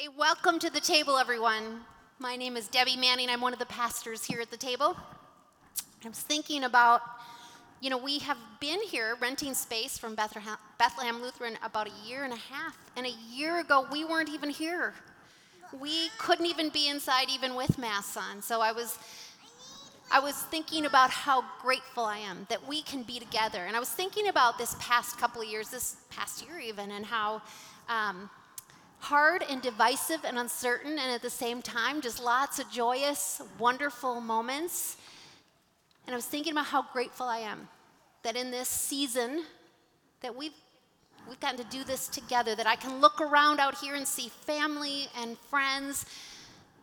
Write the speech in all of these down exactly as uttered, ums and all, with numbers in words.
Hey, welcome to the table, everyone. My name is Debbie Manning. I'm one of the pastors here at the table. I was thinking about, you know, we have been here renting space from Bethlehem Lutheran about a year and a half, and a year ago we weren't even here. We couldn't even be inside even with masks on, so I was I was thinking about how grateful I am that we can be together. And I was thinking about this past couple of years, this past year even, and how um, hard and divisive and uncertain, and at the same time, just lots of joyous, wonderful moments. And I was thinking about how grateful I am that in this season that we've, we've gotten to do this together, that I can look around out here and see family and friends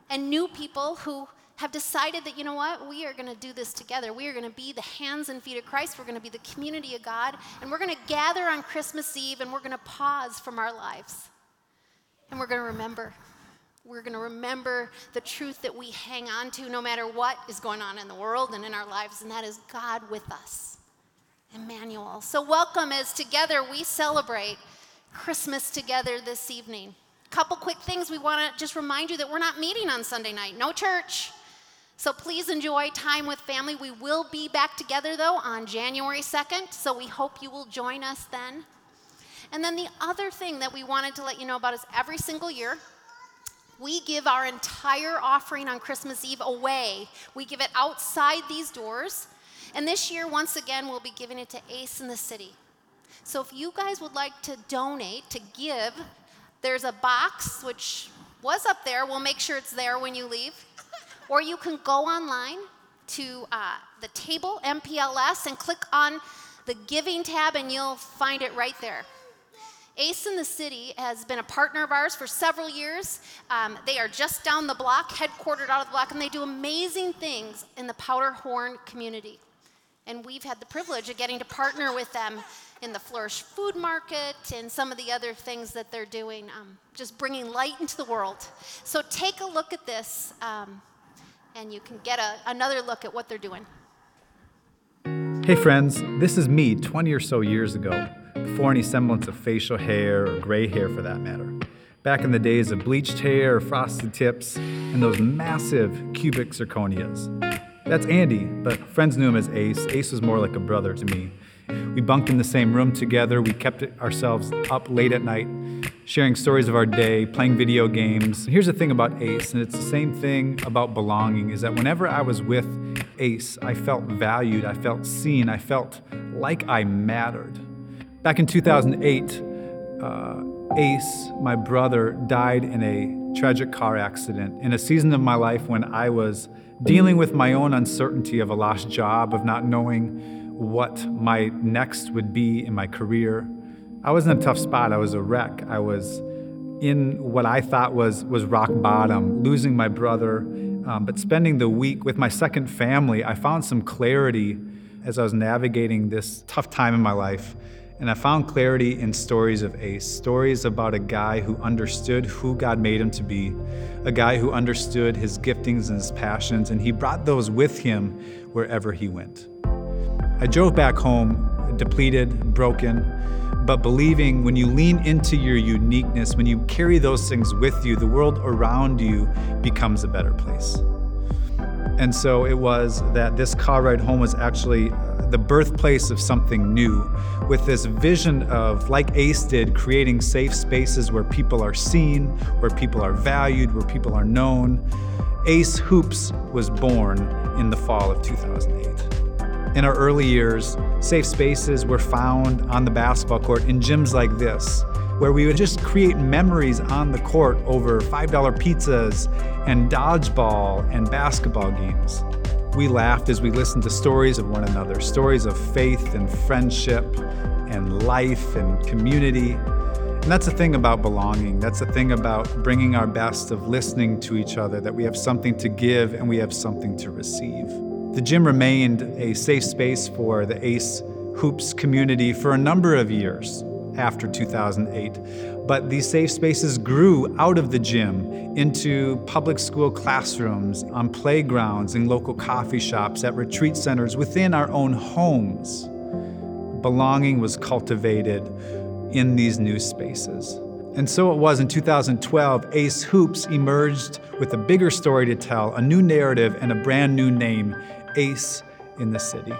and new people who have decided that, you know what, we are going to do this together. We are going to be the hands and feet of Christ. We're going to be the community of God. And we're going to gather on Christmas Eve, and we're going to pause from our lives. And we're going to remember. We're going to remember the truth that we hang on to no matter what is going on in the world and in our lives, and that is God with us, Emmanuel. So welcome as together we celebrate Christmas together this evening. A couple quick things. We want to just remind you that we're not meeting on Sunday night. No church. So please enjoy time with family. We will be back together, though, on January second, so we hope you will join us then. And then the other thing that we wanted to let you know about is every single year, we give our entire offering on Christmas Eve away. We give it outside these doors. And this year, once again, we'll be giving it to Ace in the City. So if you guys would like to donate, to give, there's a box, which was up there. We'll make sure it's there when you leave. Or you can go online to uh, the table, M P L S, and click on the giving tab, and you'll find it right there. Ace in the City has been a partner of ours for several years. Um, they are just down the block, headquartered out of the block, and they do amazing things in the Powderhorn community. And we've had the privilege of getting to partner with them in the Flourish Food Market and some of the other things that they're doing, um, just bringing light into the world. So take a look at this, um, and you can get a, another look at what they're doing. Hey friends, this is me twenty or so years ago, before any semblance of facial hair or gray hair for that matter. Back in the days of bleached hair or frosted tips and those massive cubic zirconias. That's Andy, but friends knew him as Ace. Ace was more like a brother to me. We bunked in the same room together. We kept ourselves up late at night, sharing stories of our day, playing video games. Here's the thing about Ace, and it's the same thing about belonging, is that whenever I was with Ace, I felt valued, I felt seen, I felt like I mattered. Back in two thousand eight, uh, Ace, my brother, died in a tragic car accident in a season of my life when I was dealing with my own uncertainty of a lost job, of not knowing what my next would be in my career. I was in a tough spot. I was a wreck. I was in what I thought was, was rock bottom, losing my brother. Um, but spending the week with my second family, I found some clarity as I was navigating this tough time in my life. And I found clarity in stories of Ace, stories about a guy who understood who God made him to be, a guy who understood his giftings and his passions, and he brought those with him wherever he went. I drove back home, depleted, broken, but believing when you lean into your uniqueness, when you carry those things with you, the world around you becomes a better place. And so it was that this car ride home was actually the birthplace of something new, with this vision of, like Ace did, creating safe spaces where people are seen, where people are valued, where people are known. Ace Hoops was born in the fall of two thousand eight. In our early years, safe spaces were found on the basketball court in gyms like this, where we would just create memories on the court over five dollar pizzas and dodgeball and basketball games. We laughed as we listened to stories of one another, stories of faith and friendship and life and community. And that's the thing about belonging. That's the thing about bringing our best, of listening to each other, that we have something to give and we have something to receive. The gym remained a safe space for the Ace Hoops community for a number of years after two thousand eight, but these safe spaces grew out of the gym into public school classrooms, on playgrounds, in local coffee shops, at retreat centers, within our own homes. Belonging was cultivated in these new spaces. And so it was in two thousand twelve, Ace Hoops emerged with a bigger story to tell, a new narrative and a brand new name, Ace in the City.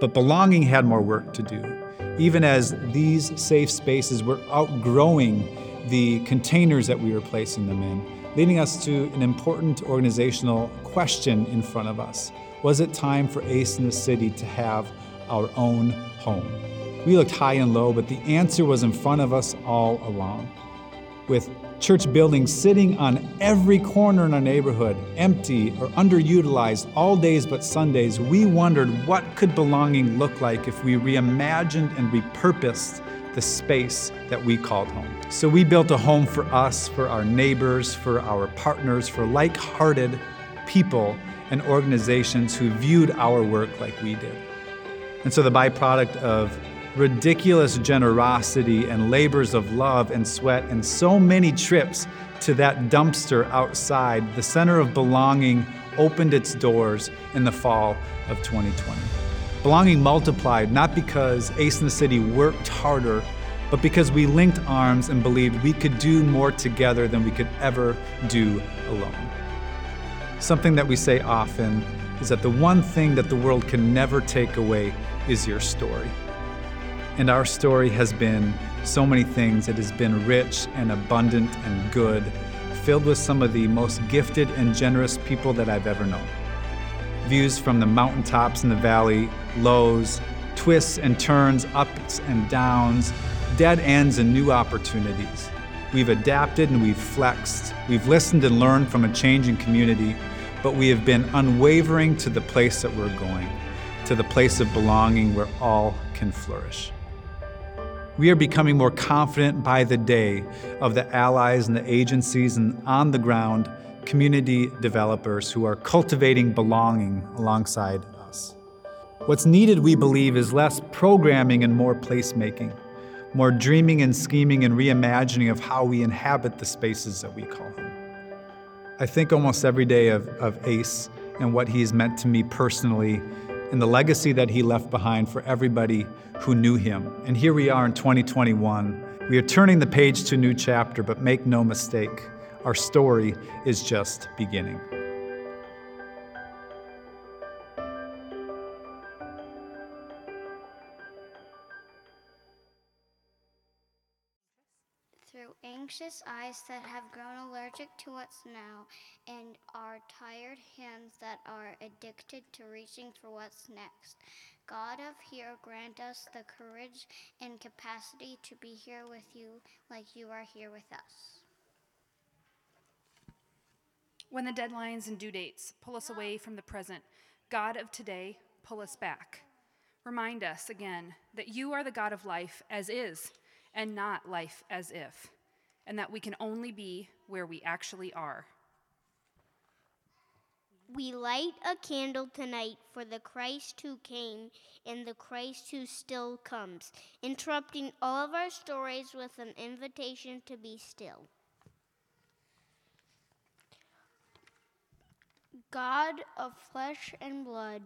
But belonging had more work to do, even as these safe spaces were outgrowing the containers that we were placing them in, leading us to an important organizational question in front of us. Was it time for Ace in the City to have our own home? We looked high and low, but the answer was in front of us all along. With church buildings sitting on every corner in our neighborhood, empty or underutilized all days but Sundays, we wondered what could belonging look like if we reimagined and repurposed the space that we called home. So we built a home for us, for our neighbors, for our partners, for like-hearted people and organizations who viewed our work like we did. And so the byproduct of ridiculous generosity and labors of love and sweat and so many trips to that dumpster outside, the Center of Belonging opened its doors in the fall of twenty twenty. Belonging multiplied not because Ace in the City worked harder, but because we linked arms and believed we could do more together than we could ever do alone. Something that we say often is that the one thing that the world can never take away is your story. And our story has been so many things. It has been rich and abundant and good, filled with some of the most gifted and generous people that I've ever known. Views from the mountaintops and the valley, lows, twists and turns, ups and downs, dead ends and new opportunities. We've adapted and we've flexed. We've listened and learned from a changing community, but we have been unwavering to the place that we're going, to the place of belonging where all can flourish. We are becoming more confident by the day of the allies and the agencies and on-the-ground community developers who are cultivating belonging alongside us. What's needed, we believe, is less programming and more placemaking, more dreaming and scheming and reimagining of how we inhabit the spaces that we call home. I think almost every day of, of Ace and what he's meant to me personally and the legacy that he left behind for everybody who knew him. And here we are in twenty twenty-one. We are turning the page to a new chapter, but make no mistake, our story is just beginning. Through anxious eyes that have grown allergic to what's now, and our tired hands that are addicted to reaching for what's next. God of here, grant us the courage and capacity to be here with you like you are here with us. When the deadlines and due dates pull us away from the present, God of today, pull us back. Remind us again that you are the God of life as is, and not life as if, and that we can only be where we actually are. We light a candle tonight for the Christ who came and the Christ who still comes, interrupting all of our stories with an invitation to be still. God of flesh and blood,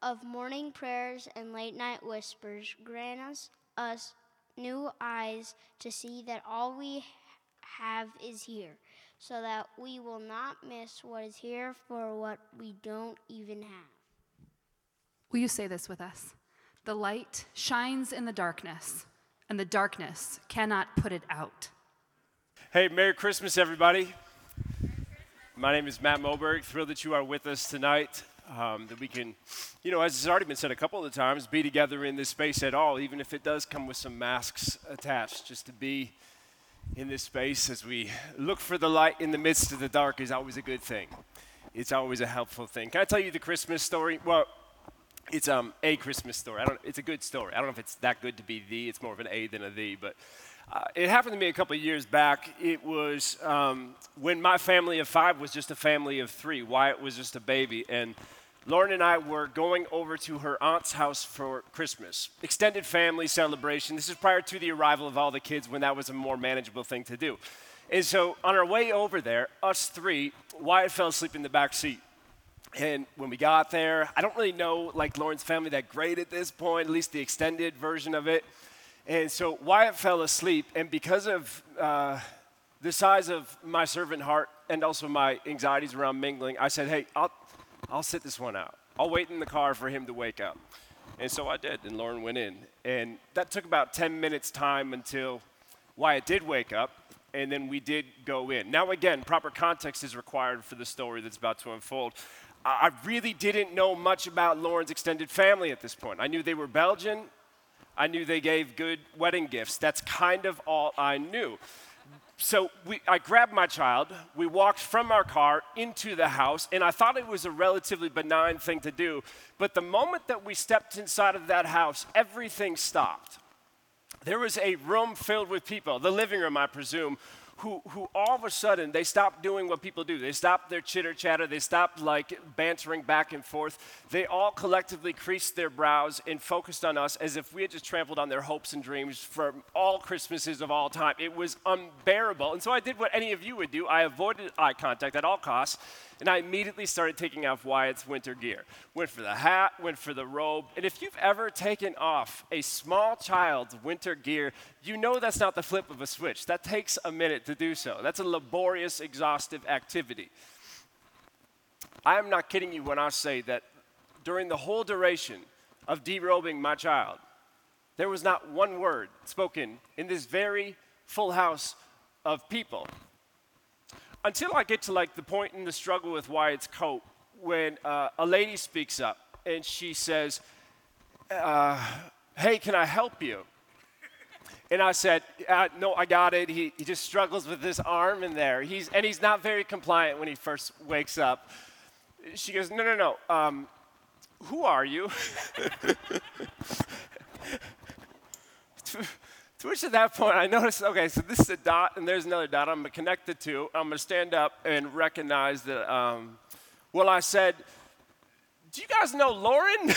of morning prayers and late night whispers, grant us, us new eyes to see that all we have is here, so that we will not miss what is here for what we don't even have. Will you say this with us? The light shines in the darkness, and the darkness cannot put it out. Hey, Merry Christmas, everybody. My name is Matt Moberg. Thrilled that you are with us tonight. Um, that we can, you know, as has already been said a couple of times, be together in this space at all, even if it does come with some masks attached. Just to be in this space as we look for the light in the midst of the dark is always a good thing. It's always a helpful thing. Can I tell you the Christmas story? Well, it's um, a Christmas story. I don't. It's a good story. I don't know if it's that good to be the. It's more of an a than a the, but uh, it happened to me a couple of years back. It was um, when my family of five was just a family of three. Wyatt was just a baby, and Lauren and I were going over to her aunt's house for Christmas. Extended family celebration. This is prior to the arrival of all the kids, when that was a more manageable thing to do. And so on our way over there, us three, Wyatt fell asleep in the back seat. And when we got there, I don't really know like Lauren's family that great at this point, at least the extended version of it. And so Wyatt fell asleep, and because of uh, the size of my servant heart and also my anxieties around mingling, I said, hey, I'll, I'll sit this one out. I'll wait in the car for him to wake up. And so I did, and Lauren went in. And that took about ten minutes time until Wyatt did wake up, and then we did go in. Now again, proper context is required for the story that's about to unfold. I really didn't know much about Lauren's extended family at this point. I knew they were Belgian. I knew they gave good wedding gifts. That's kind of all I knew. So we, I grabbed my child, we walked from our car into the house, and I thought it was a relatively benign thing to do, but the moment that we stepped inside of that house, everything stopped. There was a room filled with people, the living room, I presume, who, who all of a sudden, they stopped doing what people do. They stopped their chitter-chatter, they stopped like bantering back and forth. They all collectively creased their brows and focused on us as if we had just trampled on their hopes and dreams from all Christmases of all time. It was unbearable. And so I did what any of you would do. I avoided eye contact at all costs, and I immediately started taking off Wyatt's winter gear. Went for the hat, went for the robe. And if you've ever taken off a small child's winter gear, you know that's not the flip of a switch. That takes a minute to do so. That's a laborious, exhaustive activity. I am not kidding you when I say that during the whole duration of derobing my child, there was not one word spoken in this very full house of people. Until I get to like the point in the struggle with Wyatt's coat when uh, a lady speaks up and she says, uh, hey, can I help you? And I said, uh, no, I got it. He, he just struggles with this arm in there. He's, and he's not very compliant when he first wakes up. She goes, no, no, no. Um, who are you? to, to which at that point I noticed, okay, so this is a dot and there's another dot. I'm going to connect the two. I'm going to stand up and recognize that, um, well, I said, do you guys know Lauren?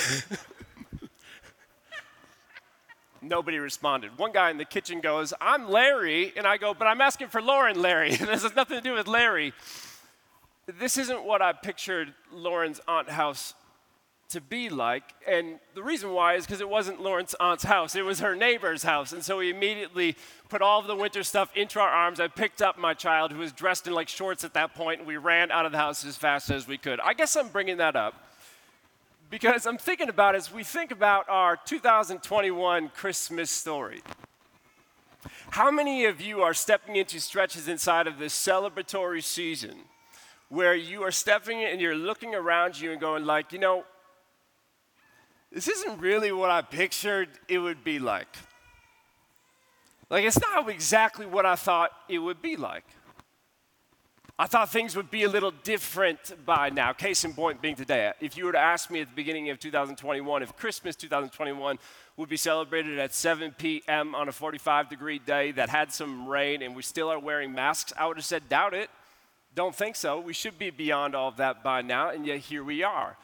Nobody responded. One guy in the kitchen goes, I'm Larry. And I go, but I'm asking for Lauren, Larry. This has nothing to do with Larry. This isn't what I pictured Lauren's aunt's house to be like. And the reason why is because it wasn't Lauren's aunt's house. It was her neighbor's house. And so we immediately put all of the winter stuff into our arms. I picked up my child, who was dressed in like shorts at that point, and we ran out of the house as fast as we could. I guess I'm bringing that up because I'm thinking about as we think about our two thousand twenty-one Christmas story. How many of you are stepping into stretches inside of this celebratory season where you are stepping and you're looking around you and going like, you know, this isn't really what I pictured it would be like. Like, it's not exactly what I thought it would be like. I thought things would be a little different by now. Case in point being today. If you were to ask me at the beginning of two thousand twenty-one if Christmas two thousand twenty-one would be celebrated at seven p.m. on a forty-five degree day that had some rain and we still are wearing masks, I would have said, doubt it. Don't think so. We should be beyond all of that by now, and yet here we are.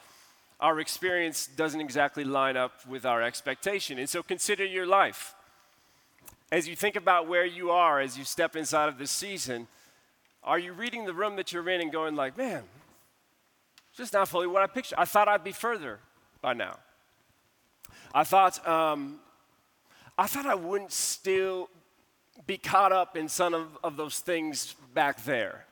Our experience doesn't exactly line up with our expectation. And so consider your life. As you think about where you are as you step inside of this season, are you reading the room that you're in and going like, man, it's just not fully what I pictured. I thought I'd be further by now. I thought, um, I thought I wouldn't still be caught up in some of, of those things back there.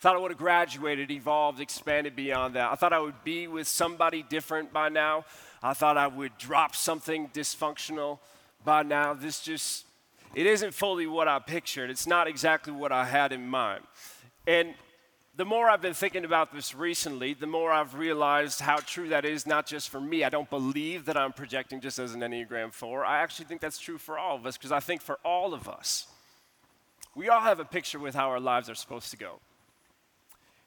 Thought I would have graduated, evolved, expanded beyond that. I thought I would be with somebody different by now. I thought I would drop something dysfunctional by now. This just... It isn't fully what I pictured. It's not exactly what I had in mind. And the more I've been thinking about this recently, the more I've realized how true that is, not just for me. I don't believe that I'm projecting just as an Enneagram four. I actually think that's true for all of us, because I think for all of us, we all have a picture with how our lives are supposed to go.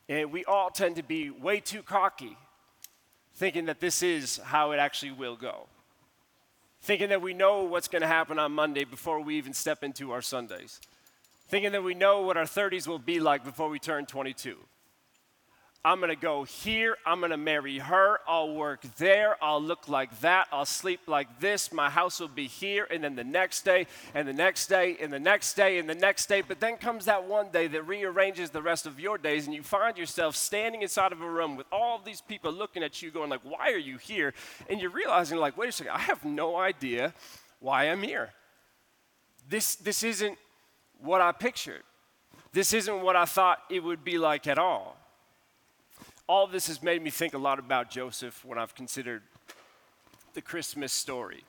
And we all tend to be way too cocky, thinking that this is how it actually will go. Thinking that we know what's going to happen on Monday before we even step into our Sundays. Thinking that we know what our thirties will be like before we turn twenty-two. I'm going to go here. I'm going to marry her. I'll work there. I'll look like that. I'll sleep like this. My house will be here. And then the next day, and the next day, and the next day, and the next day. But then comes that one day that rearranges the rest of your days, and you find yourself standing inside of a room with all of these people looking at you going like, why are you here? And you're realizing like, wait a second, I have no idea why I'm here. this, this isn't what I pictured. This isn't what I thought it would be like at all. All this has made me think a lot about Joseph when I've considered the Christmas story.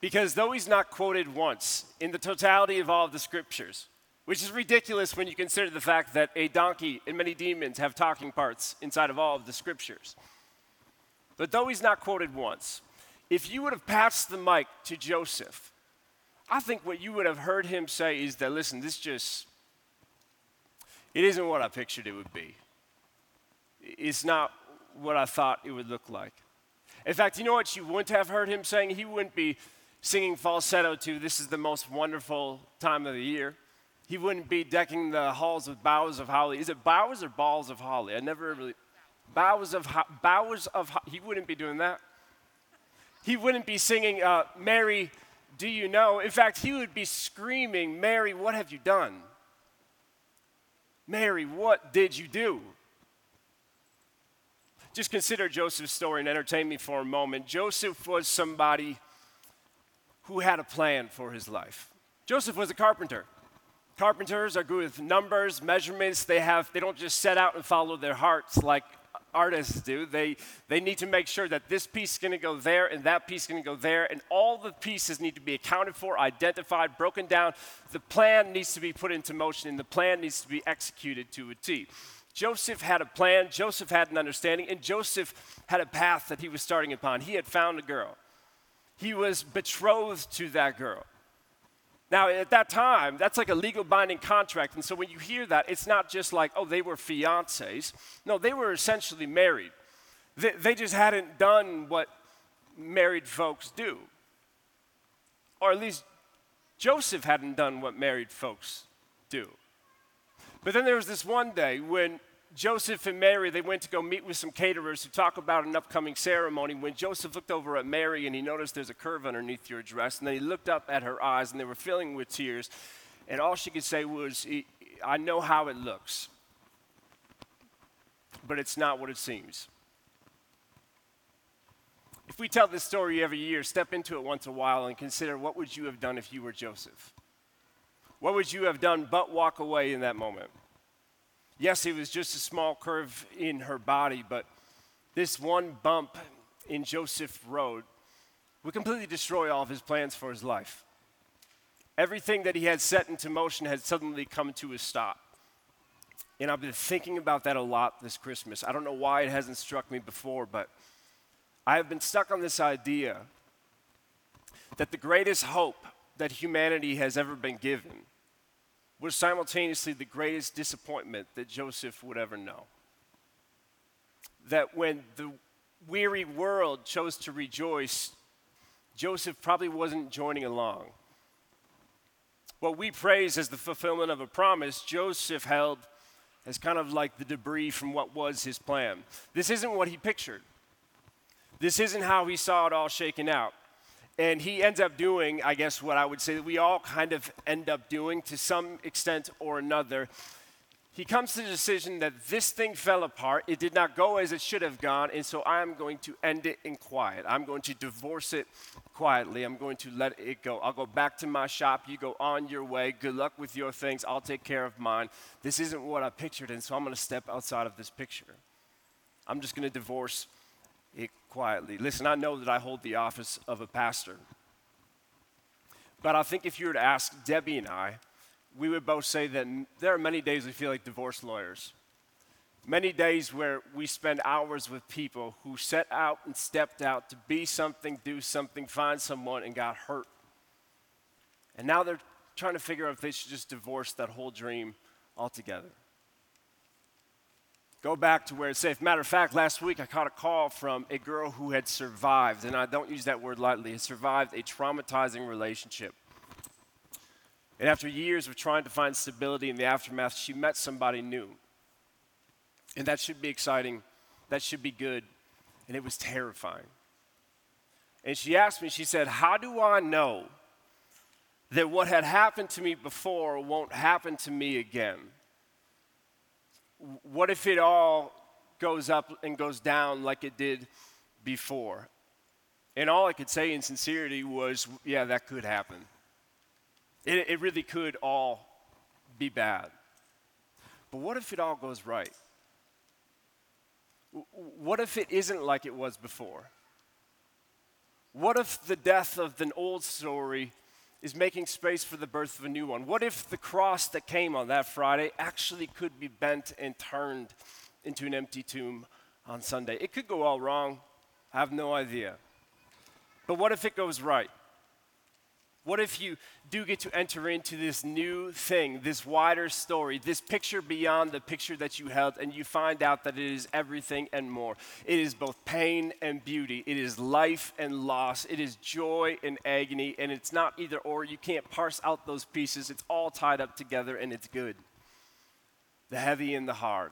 Because though he's not quoted once in the totality of all of the scriptures, which is ridiculous when you consider the fact that a donkey and many demons have talking parts inside of all of the scriptures. But though he's not quoted once, if you would have passed the mic to Joseph, I think what you would have heard him say is that, listen, this just, it isn't what I pictured it would be. It's not what I thought it would look like. In fact, you know what you wouldn't have heard him saying? He wouldn't be singing falsetto to "This is the most wonderful time of the year." He wouldn't be decking the halls with boughs of holly. Is it boughs or balls of holly? I never really, boughs of, ho- boughs of, ho- he wouldn't be doing that. He wouldn't be singing, uh, "Mary, do you know?" In fact, he would be screaming, "Mary, what have you done? Mary, what did you do?" Just consider Joseph's story and entertain me for a moment. Joseph was somebody who had a plan for his life. Joseph was a carpenter. Carpenters are good with numbers, measurements. They have, they don't just set out and follow their hearts like artists do. They, they need to make sure that this piece is going to go there and that piece is going to go there, and all the pieces need to be accounted for, identified, broken down. The plan needs to be put into motion, and the plan needs to be executed to a T. Joseph had a plan, Joseph had an understanding, and Joseph had a path that he was starting upon. He had found a girl. He was betrothed to that girl. Now, at that time, that's like a legal binding contract, and so when you hear that, it's not just like, oh, they were fiancés. No, they were essentially married. They, they just hadn't done what married folks do. Or at least Joseph hadn't done what married folks do. But then there was this one day when Joseph and Mary, they went to go meet with some caterers to talk about an upcoming ceremony, when Joseph looked over at Mary and he noticed there's a curve underneath your dress, and then he looked up at her eyes and they were filling with tears, and all she could say was, "I know how it looks, but it's not what it seems." If we tell this story every year, step into it once a while and consider, what would you have done if you were Joseph? What would you have done but walk away in that moment? Yes, it was just a small curve in her body, but this one bump in Joseph's road would completely destroy all of his plans for his life. Everything that he had set into motion had suddenly come to a stop. And I've been thinking about that a lot this Christmas. I don't know why it hasn't struck me before, but I have been stuck on this idea that the greatest hope that humanity has ever been given was simultaneously the greatest disappointment that Joseph would ever know. That when the weary world chose to rejoice, Joseph probably wasn't joining along. What we praise as the fulfillment of a promise, Joseph held as kind of like the debris from what was his plan. This isn't what he pictured. This isn't how he saw it all shaken out. And he ends up doing, I guess, what I would say that we all kind of end up doing to some extent or another. He comes to the decision that this thing fell apart. It did not go as it should have gone. And so I'm going to end it in quiet. I'm going to divorce it quietly. I'm going to let it go. I'll go back to my shop. You go on your way. Good luck with your things. I'll take care of mine. This isn't what I pictured. And so I'm going to step outside of this picture. I'm just going to divorce it quietly. Listen, I know that I hold the office of a pastor, but I think if you were to ask Debbie and I, we would both say that there are many days we feel like divorce lawyers. Many days where we spend hours with people who set out and stepped out to be something, do something, find someone, and got hurt. And now they're trying to figure out if they should just divorce that whole dream altogether. Go back to where it's safe. Matter of fact, last week I caught a call from a girl who had survived, and I don't use that word lightly, had survived a traumatizing relationship. And after years of trying to find stability in the aftermath, she met somebody new. And that should be exciting. That should be good. And it was terrifying. And she asked me, she said, "How do I know that what had happened to me before won't happen to me again? What if it all goes up and goes down like it did before?" And all I could say in sincerity was, yeah, that could happen. It, it really could all be bad. But what if it all goes right? What if it isn't like it was before? What if the death of an old story is making space for the birth of a new one? What if the cross that came on that Friday actually could be bent and turned into an empty tomb on Sunday? It could go all wrong. I have no idea. But what if it goes right? What if you do get to enter into this new thing, this wider story, this picture beyond the picture that you held, and you find out that it is everything and more? It is both pain and beauty. It is life and loss. It is joy and agony, and it's not either or. You can't parse out those pieces. It's all tied up together, and it's good. The heavy and the hard,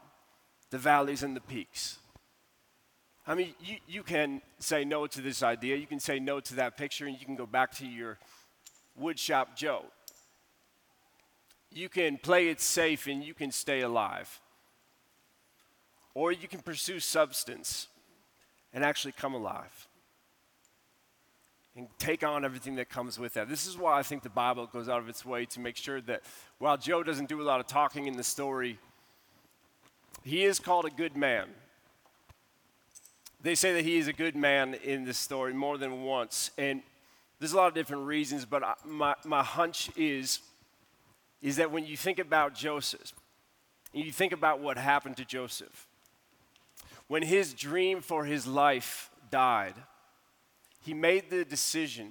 the valleys and the peaks. I mean, you, you can say no to this idea. You can say no to that picture, and you can go back to your woodshop Joe. You can play it safe and you can stay alive. Or you can pursue substance and actually come alive and take on everything that comes with that. This is why I think the Bible goes out of its way to make sure that while Joe doesn't do a lot of talking in the story, he is called a good man. They say that he is a good man in this story more than once, and there's a lot of different reasons, but I, my, my hunch is, is that when you think about Joseph, and you think about what happened to Joseph, when his dream for his life died, he made the decision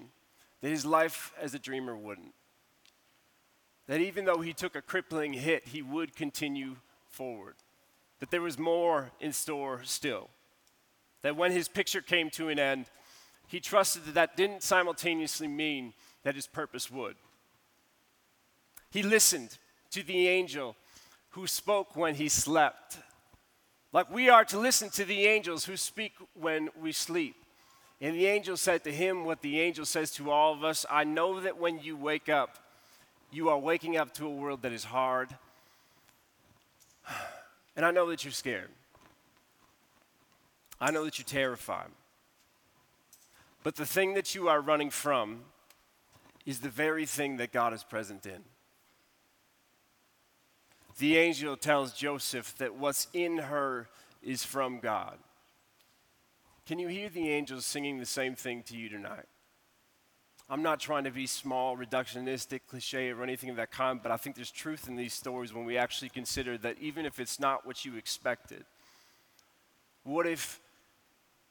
that his life as a dreamer wouldn't. That even though he took a crippling hit, he would continue forward. That there was more in store still. That when his picture came to an end, he trusted that that didn't simultaneously mean that his purpose would. He listened to the angel who spoke when he slept, like we are to listen to the angels who speak when we sleep. And the angel said to him what the angel says to all of us: I know that when you wake up, you are waking up to a world that is hard. And I know that you're scared. I know that you're terrified. But the thing that you are running from is the very thing that God is present in. The angel tells Joseph that what's in her is from God. Can you hear the angels singing the same thing to you tonight? I'm not trying to be small, reductionistic, cliche, or anything of that kind, but I think there's truth in these stories when we actually consider that even if it's not what you expected, what if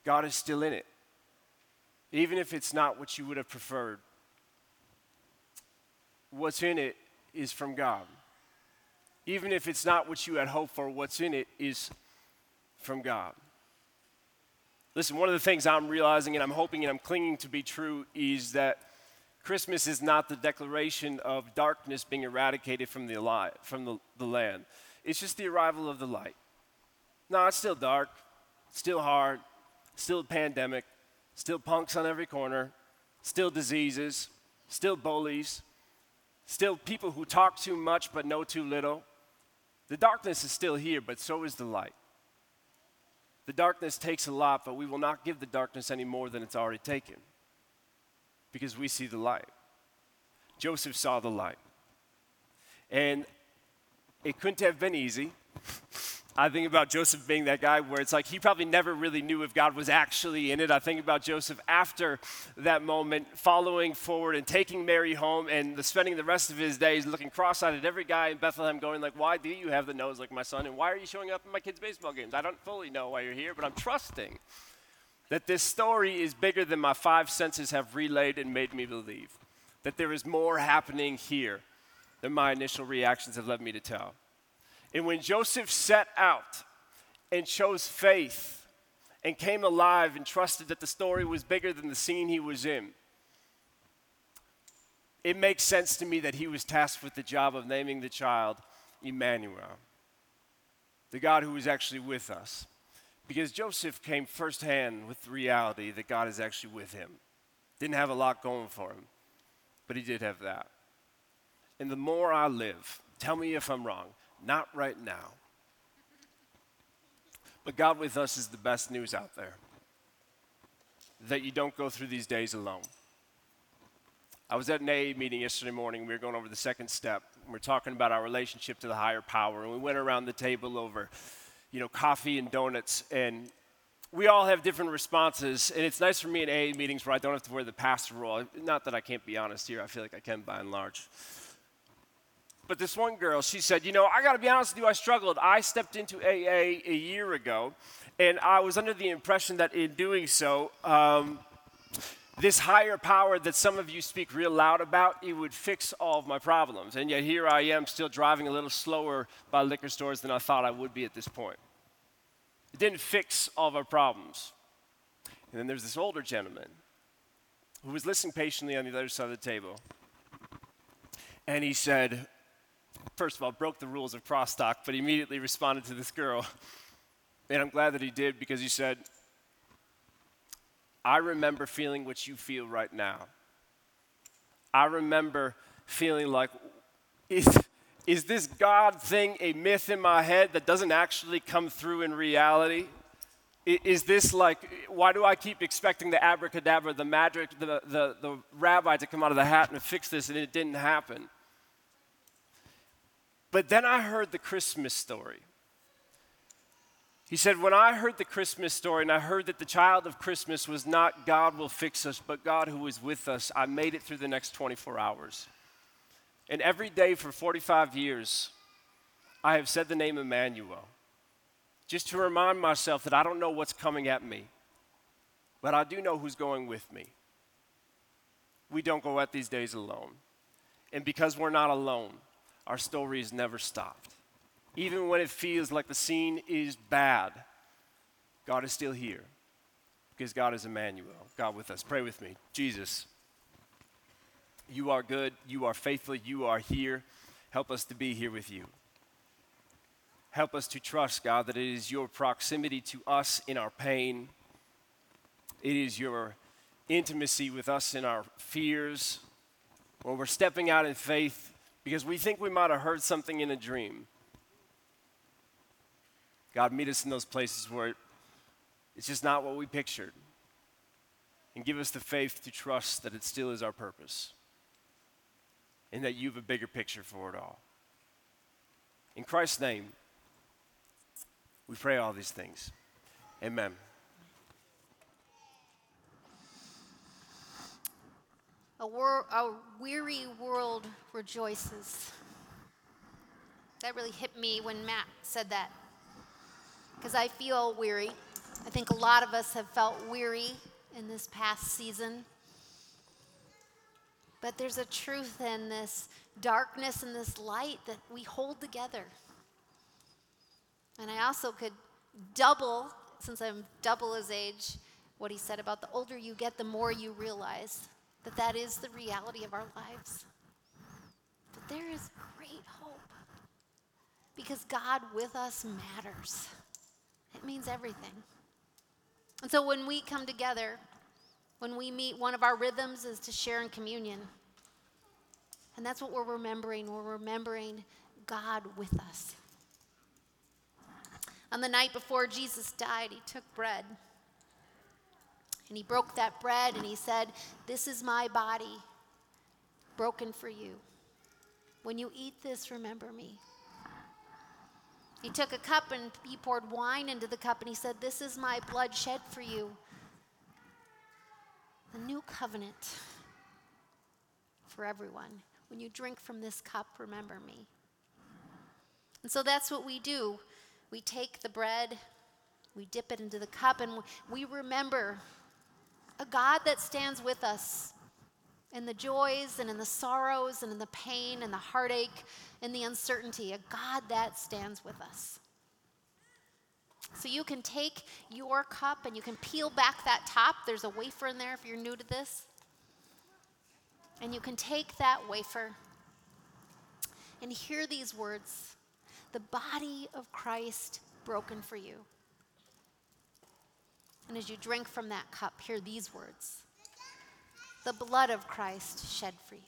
God is still in it? Even if it's not what you would have preferred, what's in it is from God. Even if it's not what you had hoped for, what's in it is from God. Listen, one of the things I'm realizing and I'm hoping and I'm clinging to be true is that Christmas is not the declaration of darkness being eradicated from the, alive, from the, the land. It's just the arrival of the light. No, it's still dark, still hard, still a pandemic. Still punks on every corner, still diseases, still bullies, still people who talk too much but know too little. The darkness is still here, but so is the light. The darkness takes a lot, but we will not give the darkness any more than it's already taken, because we see the light. Joseph saw the light. And it couldn't have been easy. I think about Joseph being that guy where it's like he probably never really knew if God was actually in it. I think about Joseph after that moment following forward and taking Mary home and the spending the rest of his days looking cross-eyed at every guy in Bethlehem going like, why do you have the nose like my son? And why are you showing up in my kids' baseball games? I don't fully know why you're here, but I'm trusting that this story is bigger than my five senses have relayed and made me believe. That there is more happening here than my initial reactions have led me to tell. And when Joseph set out and chose faith and came alive and trusted that the story was bigger than the scene he was in, it makes sense to me that he was tasked with the job of naming the child Emmanuel, the God who is actually with us. Because Joseph came firsthand with the reality that God is actually with him. Didn't have a lot going for him, but he did have that. And the more I live, tell me if I'm wrong, not right now. But God with us is the best news out there. That you don't go through these days alone. I was at an A A meeting yesterday morning. We were going over the second step. We were talking about our relationship to the higher power, and we went around the table over, you know, coffee and donuts, and we all have different responses, and it's nice for me in A A meetings where I don't have to wear the pastor role. Not that I can't be honest here. I feel like I can by and large. But this one girl, she said, you know, I got to be honest with you, I struggled. I stepped into A A a year ago, and I was under the impression that in doing so, um, this higher power that some of you speak real loud about, it would fix all of my problems. And yet here I am still driving a little slower by liquor stores than I thought I would be at this point. It didn't fix all of our problems. And then there's this older gentleman who was listening patiently on the other side of the table. And he said, first of all, broke the rules of crosstalk, but immediately responded to this girl. And I'm glad that he did, because he said, I remember feeling what you feel right now. I remember feeling like, is, is this God thing a myth in my head that doesn't actually come through in reality? Is this like, why do I keep expecting the abracadabra, the magic, the, the, the rabbi to come out of the hat and fix this, and it didn't happen? But then I heard the Christmas story. He said, when I heard the Christmas story and I heard that the child of Christmas was not God will fix us, but God who is with us, I made it through the next twenty-four hours. And every day for forty-five years, I have said the name Emmanuel, just to remind myself that I don't know what's coming at me, but I do know who's going with me. We don't go out these days alone. And because we're not alone, our story has never stopped. Even when it feels like the scene is bad, God is still here, because God is Emmanuel, God with us. Pray with me. Jesus, you are good, you are faithful, you are here. Help us to be here with you. Help us to trust, God, that it is your proximity to us in our pain. It is your intimacy with us in our fears, when we're stepping out in faith because we think we might have heard something in a dream. God, meet us in those places where it's just not what we pictured, and give us the faith to trust that it still is our purpose and that you have a bigger picture for it all. In Christ's name, we pray all these things. Amen. A, wor- a weary world rejoices. That really hit me when Matt said that, because I feel weary. I think a lot of us have felt weary in this past season. But there's a truth in this darkness and this light that we hold together. And I also could double, since I'm double his age, what he said about the older you get, the more you realize that that is the reality of our lives. That there is great hope, because God with us matters. It means everything. And so when we come together, when we meet, one of our rhythms is to share in communion. And that's what we're remembering. We're remembering God with us. On the night before Jesus died, he took bread. And he broke that bread and he said, "This is my body broken for you. When you eat this, remember me." He took a cup and he poured wine into the cup and he said, "This is my blood shed for you. The new covenant for everyone. When you drink from this cup, remember me." And so that's what we do. We take the bread, we dip it into the cup, and we remember a God that stands with us in the joys and in the sorrows and in the pain and the heartache and the uncertainty, a God that stands with us. So you can take your cup and you can peel back that top. There's a wafer in there if you're new to this. And you can take that wafer and hear these words, "The body of Christ broken for you." And as you drink from that cup, hear these words, "The blood of Christ shed for you."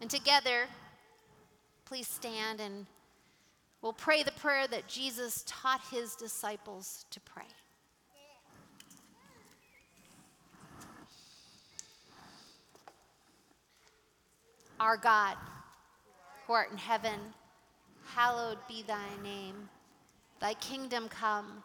And together, please stand and we'll pray the prayer that Jesus taught his disciples to pray. Our God, who art in heaven, hallowed be thy name. Thy kingdom come,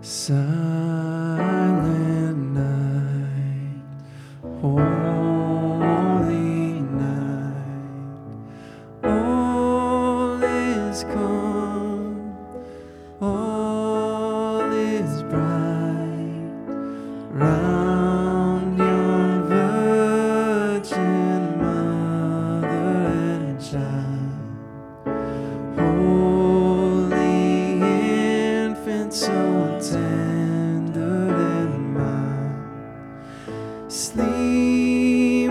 Silent night, holy night, all is calm, all is bright, round yon virgin mother and child, holy infant so tender and mild, sleep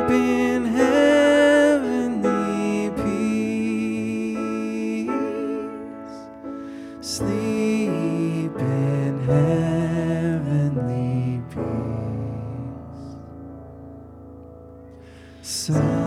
in heavenly peace, sleep in heavenly peace. Silent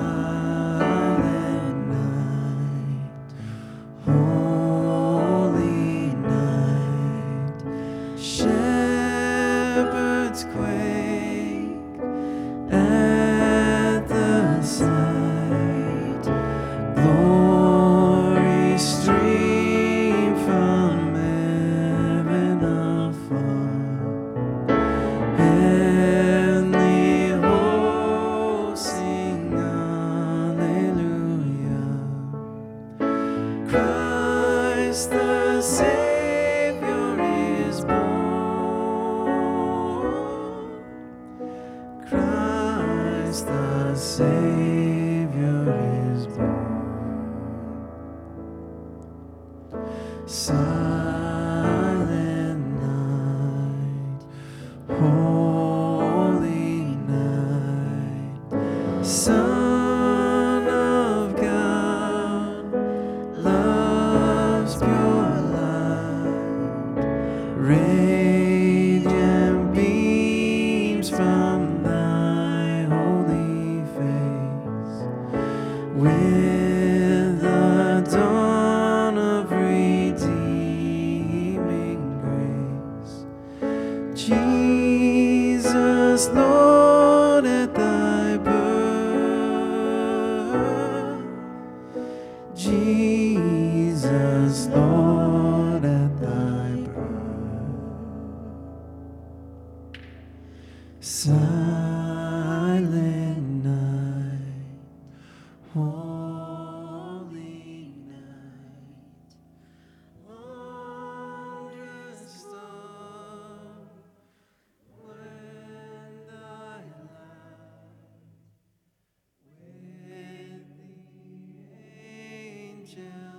yeah.